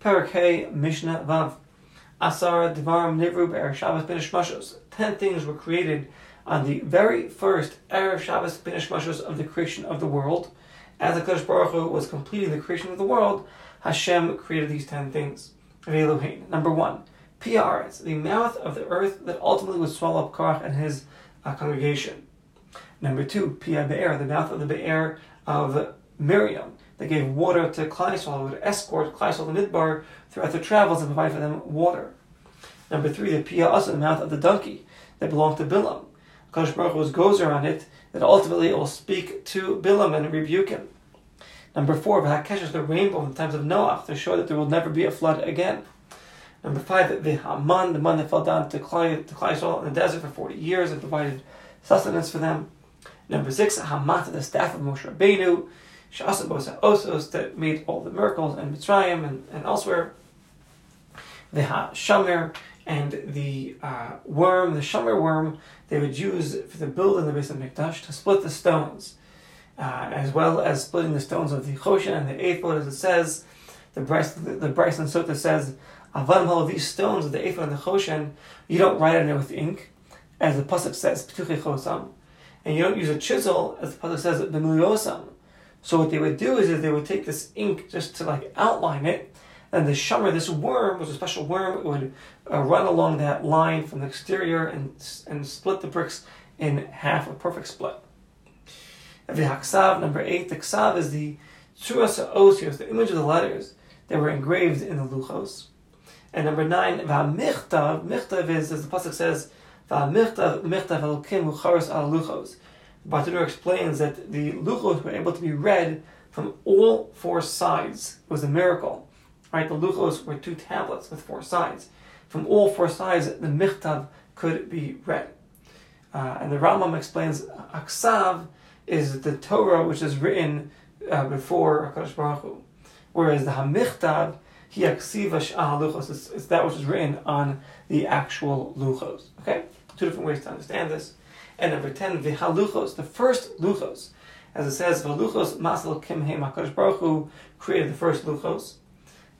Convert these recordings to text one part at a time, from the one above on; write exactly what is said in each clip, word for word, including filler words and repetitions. Perakhei Mishnah Vav. Asara Devaram Nevrub Ere Shabbos B'nish Moschos. Ten things were created on the very first Erev Shabbos B'nish Moschos of the creation of the world. As the Kosh Baruch Hu was completing the creation of the world, Hashem created these ten things. Number one, P'R, the mouth of the earth that ultimately would swallow up Korach and his uh, congregation. Number two, P'I Be'er, the mouth of the Be'er of Miriam, that gave water to Klaesol, would escort Klaesol to Midbar throughout their travels and provide for them water. Number three, the Pia'as, the mouth of the donkey that belonged to Bilaam. Kosh Baruch Hu's gozer on it, that ultimately it will speak to Bilaam and rebuke him. Number four, Vahak Kesh, the rainbow in the times of Noach, to show that there will never be a flood again. Number five, the Haman, the man that fell down to Klaesol in the desert for forty years and provided sustenance for them. Number six, Hamat, the staff of Moshe Rabbeinu, Osos, that made all the miracles, and Betrayim, and, and elsewhere. The shamir, and the uh, worm, the shamir worm, they would use for the building of the base of Mikdash to split the stones, uh, as well as splitting the stones of the Choshen and the Eightfold, as it says, the Bryce, the, the Bryce and Sota says, Avam hol, these stones of the Eightfold and the Choshen, you don't write on it with ink, as the Pasuk says, P'tuchi Chosam, and you don't use a chisel, as the Pasuk says, B'miliosam. So what they would do is that they would take this ink just to like outline it, and the shamir, this worm, was a special worm, it would uh, run along that line from the exterior and and split the bricks in half, a perfect split. The Haksav, number eight, the Haksav is the tzuras ha'osios, the image of the letters that were engraved in the luchos. And number nine, V'Hamichtav, Michtav is, as the pasuk says, V'Hamichtav, Michtav Elokim Hu Charos Al Luchos. The B'R explains that the luchos were able to be read from all four sides. It was a miracle. Right? The luchos were two tablets with four sides. From all four sides, the michtav could be read. Uh, and the Rambam explains, Haksav is the Torah which is written uh, before HaKadosh Baruch Hu. Whereas the Hamichtav, He Yaksiva Sh'ah Luchos, it's that which is written on the actual luchos. Okay? Two different ways to understand this. And number ten, V'Haluchos, the first luchos. As it says, V'Luchos Masel Kim Heim, HaKadosh Baruch Hu created the first luchos.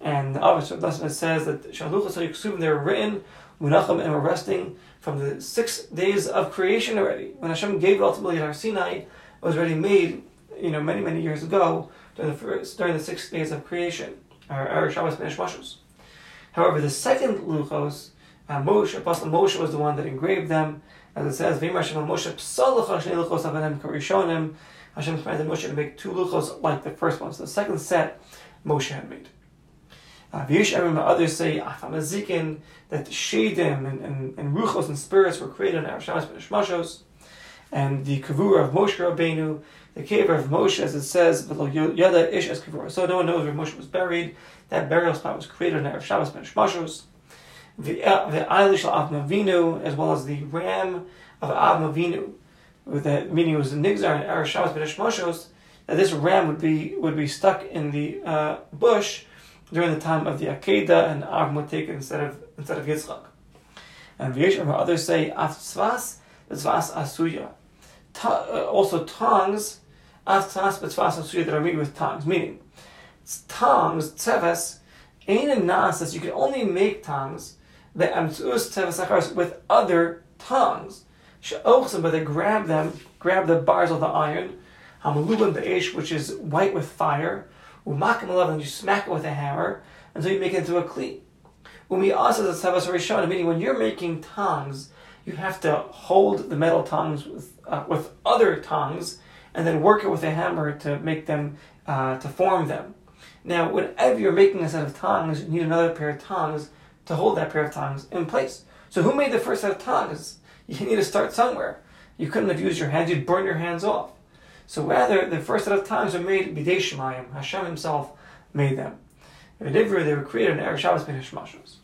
And the Avos Blessed says that Shaluchos HaYuksum, they were written, Munachim, and were resting from the six days of creation already. When Hashem gave it ultimately at Har Sinai, it was already made, you know, many, many years ago, during the, first, during the six days of creation, or Erev Shabbos B'nish Moschos. However, the second luchos, uh, Moshe, Apostle Moshe was the one that engraved them. As it says, V'im Hashem Moshe P'salacha Shnei Luchos Avanim Karishonim, Hashem commanded Moshe to make two luchos like the first one. So the second set Moshe had made. Uh, others say that shadim and, and, and ruchos and spirits were created in Erev Shabbos B'nish Moschos, and the k'vur of Moshe Rabbeinu, the cave of Moshe, as it says, Yada ish es k'vur. So no one knows where Moshe was buried. That burial spot was created in Erev Shabbos B'nish Moschos. The eilish of Avinu, as well as the ram of Avinu, that meaning it was the nigzar in Erev Shabbos B'nish Moschos, that this ram would be would be stuck in the uh, bush during the time of the Akedah, and Avram would take it instead of instead of Yitzchak. And V'yesh and others say Atzvas B'tzvas Asuya. Also tongs Atzvas B'tzvas Asuya, that are made with tongs. Meaning tongs Tzevas Ein and Nasas. You can only make tongs the Amtzus Tzevas Acharis with other tongs. She'ochsim, but they grab them, grab the bars of the iron. Hamalubim B'esh, which is white with fire. Umakim eleven, and you smack it with a hammer until you make it into a kli. Umi'as is a tzavas rishon, meaning when you're making tongs, you have to hold the metal tongs with uh, with other tongs, and then work it with a hammer to make them uh, to form them. Now, whenever you're making a set of tongs, you need another pair of tongs to hold that pair of tongs in place. So, who made the first set of tongs? You need to start somewhere. You couldn't have used your hands; you'd burn your hands off. So rather, the first set of tongs were made b'dei Shemayim. Hashem Himself made them. In Ivri, they were created in Erev Shabbos B'nish Moschos.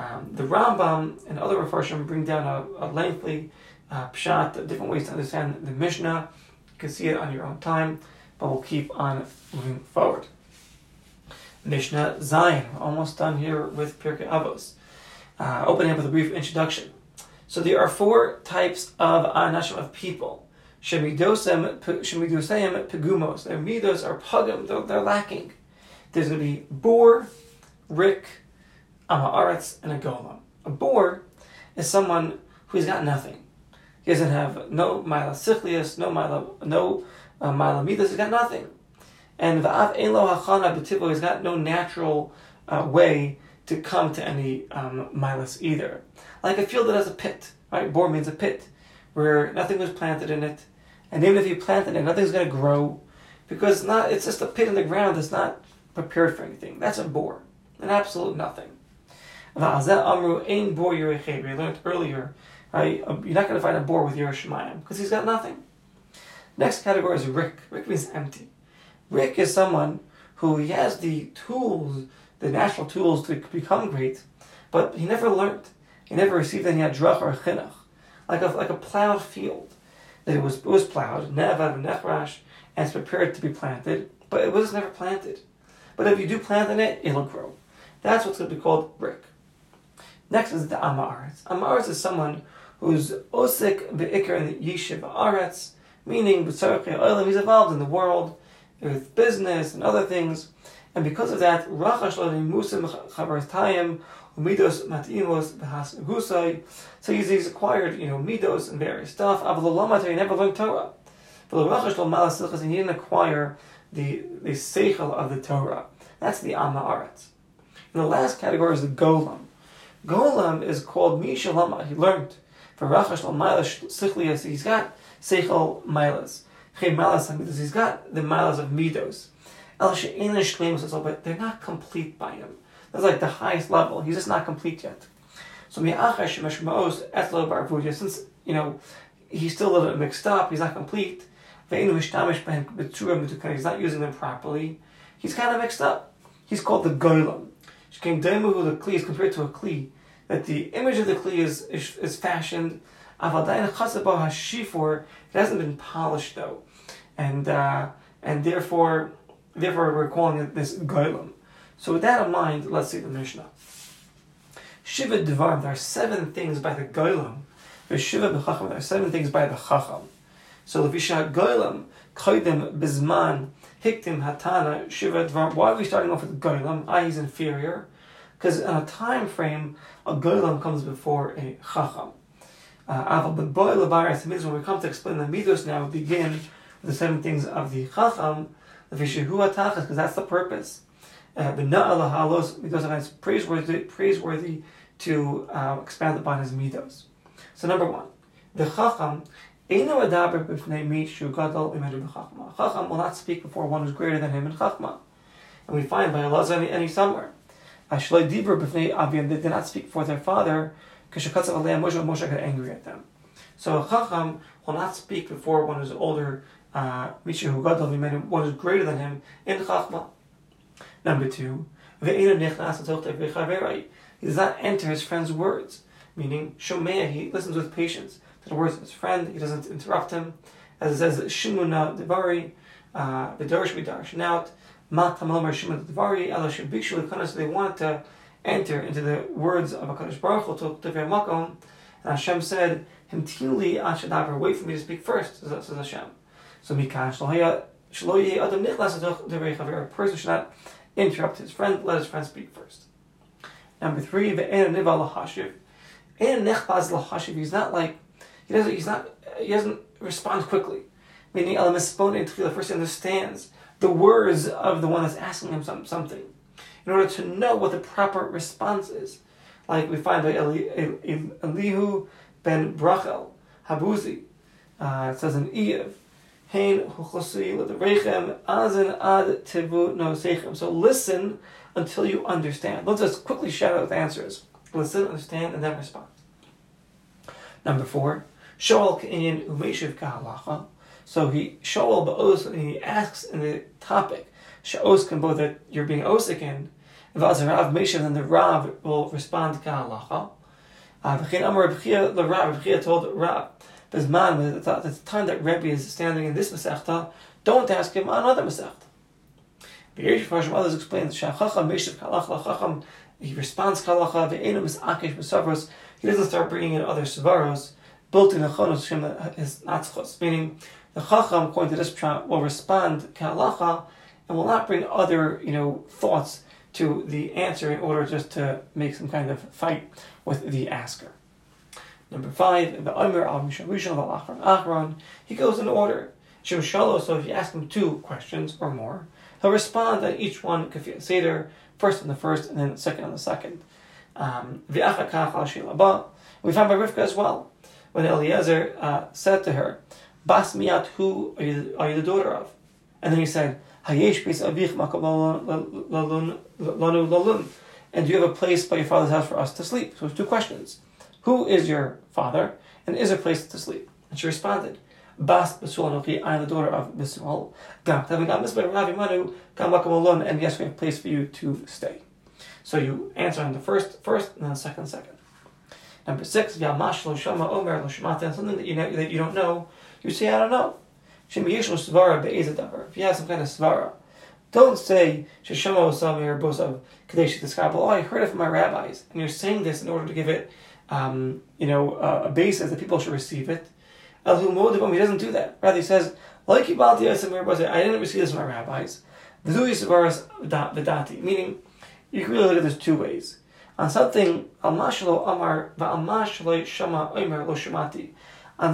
Um, the Rambam and other Mefarshim bring down a, a lengthy uh, pshat, different ways to understand the Mishnah. You can see it on your own time, but we'll keep on moving forward. Mishnah Zayin. We're almost done here with Pirkei Avos. Uh, opening up with a brief introduction. So there are four types of anashim, of people. Shemidosem, Shemidoseim, Pegumos. Their midos are pugum, they're, they're lacking. There's going to be Boar, Rick, a Haaretz, and a Golem. A Boar is someone who's got nothing. He doesn't have no Mila Sichlius, no Mila, no uh, Mila Midas, he's got nothing. And Va'av Ein Lo Hachana B'Tivo, he's got no natural uh, way to come to any um, Milas either. Like a field that has a pit, right? Boar means a pit, where nothing was planted in it. And even if you planted it, nothing's going to grow, because it's, not, it's just a pit in the ground that's not prepared for anything. That's a Boar, an absolute nothing. Va'azeh Amru Ein Boar Yeruchei, we learned earlier, right? You're not going to find a Boar with Yerushalayim, because he's got nothing. Next category is Rick. Rick means empty. Rick is someone who he has the tools, the natural tools to become great, but he never learned. He never received any hadrach or chinuch, like a like a plowed field that it was it was plowed, nevad nechrash, and it's prepared to be planted, but it was never planted. But if you do plant in it, it'll grow. That's what's going to be called Rick. Next is the Amaretz. Amaretz is someone who's osik beikar in the yishiv aretz, meaning b'tzarkei olam. He's involved in the world, with business and other things, and because of that, so he's, he's acquired, you know, midos and various stuff. He never learned Torah. He didn't acquire the the seichel of the Torah. That's the Am Haaretz. And the last category is the Golem. Golem is called Mishalama. He learned. He's got seichel milas. He's got the milas of midos. El she'ein shleimus also, but they're not complete by him. That's like the highest level. He's just not complete yet. So mi'achash meshma'os etlo barvudia. Since you know he's still a little bit mixed up, he's not complete. Ve'inu mishtamish b'hem b'tzura mitukana. He's not using them properly. He's kind of mixed up. He's called the golem. Shkein daimuhu the kli is compared to a kli, that the image of the kli is is, is fashioned. Aval dayin chasabah hashifor. It hasn't been polished though. And uh, and therefore, therefore we're calling it this golem. So with that in mind, let's see the Mishnah. Shiva Devarim, there are seven things by the golem. Shiva b'chacham, there are seven things by the chacham. So levisha golem koydem bizman hiktim hatana shiva Devarim. Why are we starting off with golem? I he's inferior, because in a time frame, a golem comes before a chacham. Aval b'boy lebaris means when we come to explain the midos now, we begin the seven things of the Chacham, because that's the purpose. Uh, because it's praiseworthy, praiseworthy to uh, expand upon his midos. So number one, the Chacham, Chacham will not speak before one who's greater than him in Chachma. And we find by Allah's any, any somewhere. They did not speak before their father, because Moshe got angry at them. So Chacham will not speak before one who's older, Uh, what is greater than him in Chachma. Number two, he does not enter his friend's words, meaning Shomea, he listens with patience to the words of his friend, he doesn't interrupt him. As it says, Shimuna Devari, the Darish be Darshin out, Matamalmer Shimon Devari, Elashim Bikshu, they wanted to enter into the words of HaKadosh Baruch Hu to Devei Makom, and Hashem said, Himtili Ashadavar, wait for me to speak first, says Hashem. So Mikash Adam Nichlas, a person should not interrupt his friend, let his friend speak first. Number three, he's not like he doesn't he's not he doesn't respond quickly. Meaning Alamispon first understands the words of the one that's asking him some, something, in order to know what the proper response is. Like we find by Elihu ben Brachel, Habuzi, uh, it says in Eiv. So listen until you understand. Let's just quickly shout out the answers. Listen, understand, and then respond. Number four, Shoal K'in Umeshiv Kahalacha. So he Shoal Ba'os, and he asks in the topic, Sha'os can both that you're being osik in, Vazarav Meshiv, and the Rav will respond to Kahalacha. V'chin Amar B'chia, the Rav, B'chia told Rav, the time that Rebbe is standing in this Masechta, don't ask him another Masechta. The Ere Shafashim others explain that he responds Kalacha, he doesn't start bringing in other Svaros, built in the his Natzchos, meaning the Chacham, according to this, will respond Kalacha and will not bring other, you know, thoughts to the answer in order just to make some kind of fight with the asker. Number five, the Omer al Misharishon v'al Achron Achron. He goes in order. Shem Shalo, so if you ask him two questions or more, he'll respond on each one, Kafia Seder, first on the first, and then second on the second. Um, we find by Rivka as well, when Eliezer uh, said to her, Bas miyat who are you, are you the daughter of? And then he said, Hayesh b'is abich makom lanu lalun. And do you have a place by your father's house for us to sleep? So it's two questions. Who is your father? And is there a place to sleep? And she responded, Bas Besul Anoki, I am the daughter of Besul. And yes, we have a place for you to stay. So you answer on the first, first, and then second, second. Number six, Vyamash Loshama Omer Loshmatan, something that you know that you don't know, you say, I don't know. Shemiyesh Svara Be'ezadavar. If you have some kind of svara, don't say Sheshama Osamir Bosav Kadesh Tiskabal. Oh, I heard it from my rabbis, and you're saying this in order to give it, um, you know, uh, a basis that people should receive it. He doesn't do that. Rather, he says, I didn't receive this from my rabbis. Meaning, you can really look at this two ways. On something, on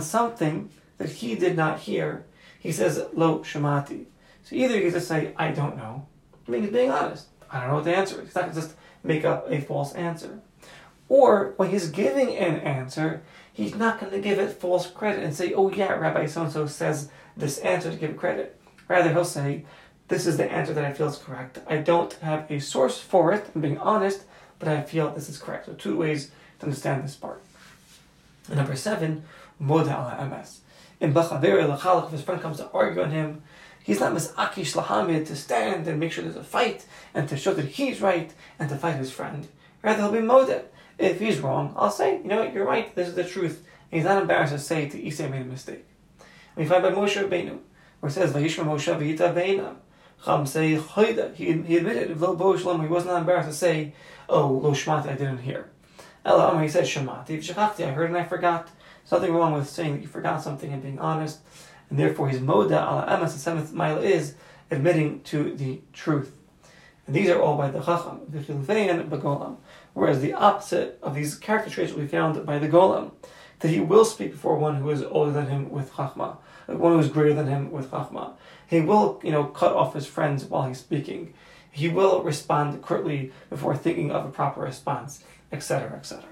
something that he did not hear, he says, Lo Shamati. So either you just say, I don't know. I mean, he's being honest. I don't know what the answer is. He's not going to just make up a false answer. Or, when he's giving an answer, he's not going to give it false credit and say, oh yeah, Rabbi so-and-so says this answer to give credit. Rather, he'll say, this is the answer that I feel is correct. I don't have a source for it, I'm being honest, but I feel this is correct. So two ways to understand this part. And number seven, Moda ala emes. In Bachaveri Lachalach, if his friend comes to argue on him, he's not misakish lahamid to stand and make sure there's a fight and to show that he's right and to fight his friend. Rather, he'll be Moda. If he's wrong, I'll say, you know what, you're right, this is the truth. And he's not embarrassed to say to Esau, I made a mistake. And we find by Moshe Rabbeinu, where it says, Vayishma Moshe v'yita v'einam, chamsei choida. He admitted, lo bo shalom, he was not embarrassed to say, oh, lo shmati, I didn't hear. Elam, he said, shemati v'shachti, I heard and I forgot. There's nothing wrong with saying that you forgot something and being honest. And therefore, his moda ala emes, the seventh mile is admitting to the truth. And these are all by the Chacham, the Chilufei and the Golem. Whereas the opposite of these character traits will be found by the Golem, that he will speak before one who is older than him with Chachma, one who is greater than him with Chachma. He will, you know, cut off his friends while he's speaking. He will respond curtly before thinking of a proper response, et cetera, et cetera.